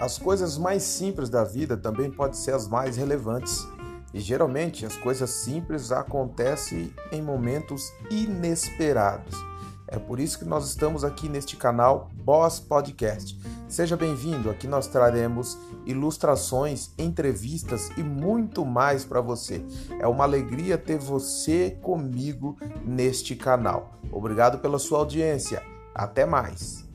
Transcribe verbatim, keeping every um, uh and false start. As coisas mais simples da vida também podem ser as mais relevantes. E geralmente as coisas simples acontecem em momentos inesperados. É por isso que nós estamos aqui neste canal Boss Podcast. Seja bem-vindo, aqui nós traremos ilustrações, entrevistas e muito mais para você. É uma alegria ter você comigo neste canal. Obrigado pela sua audiência. Até mais!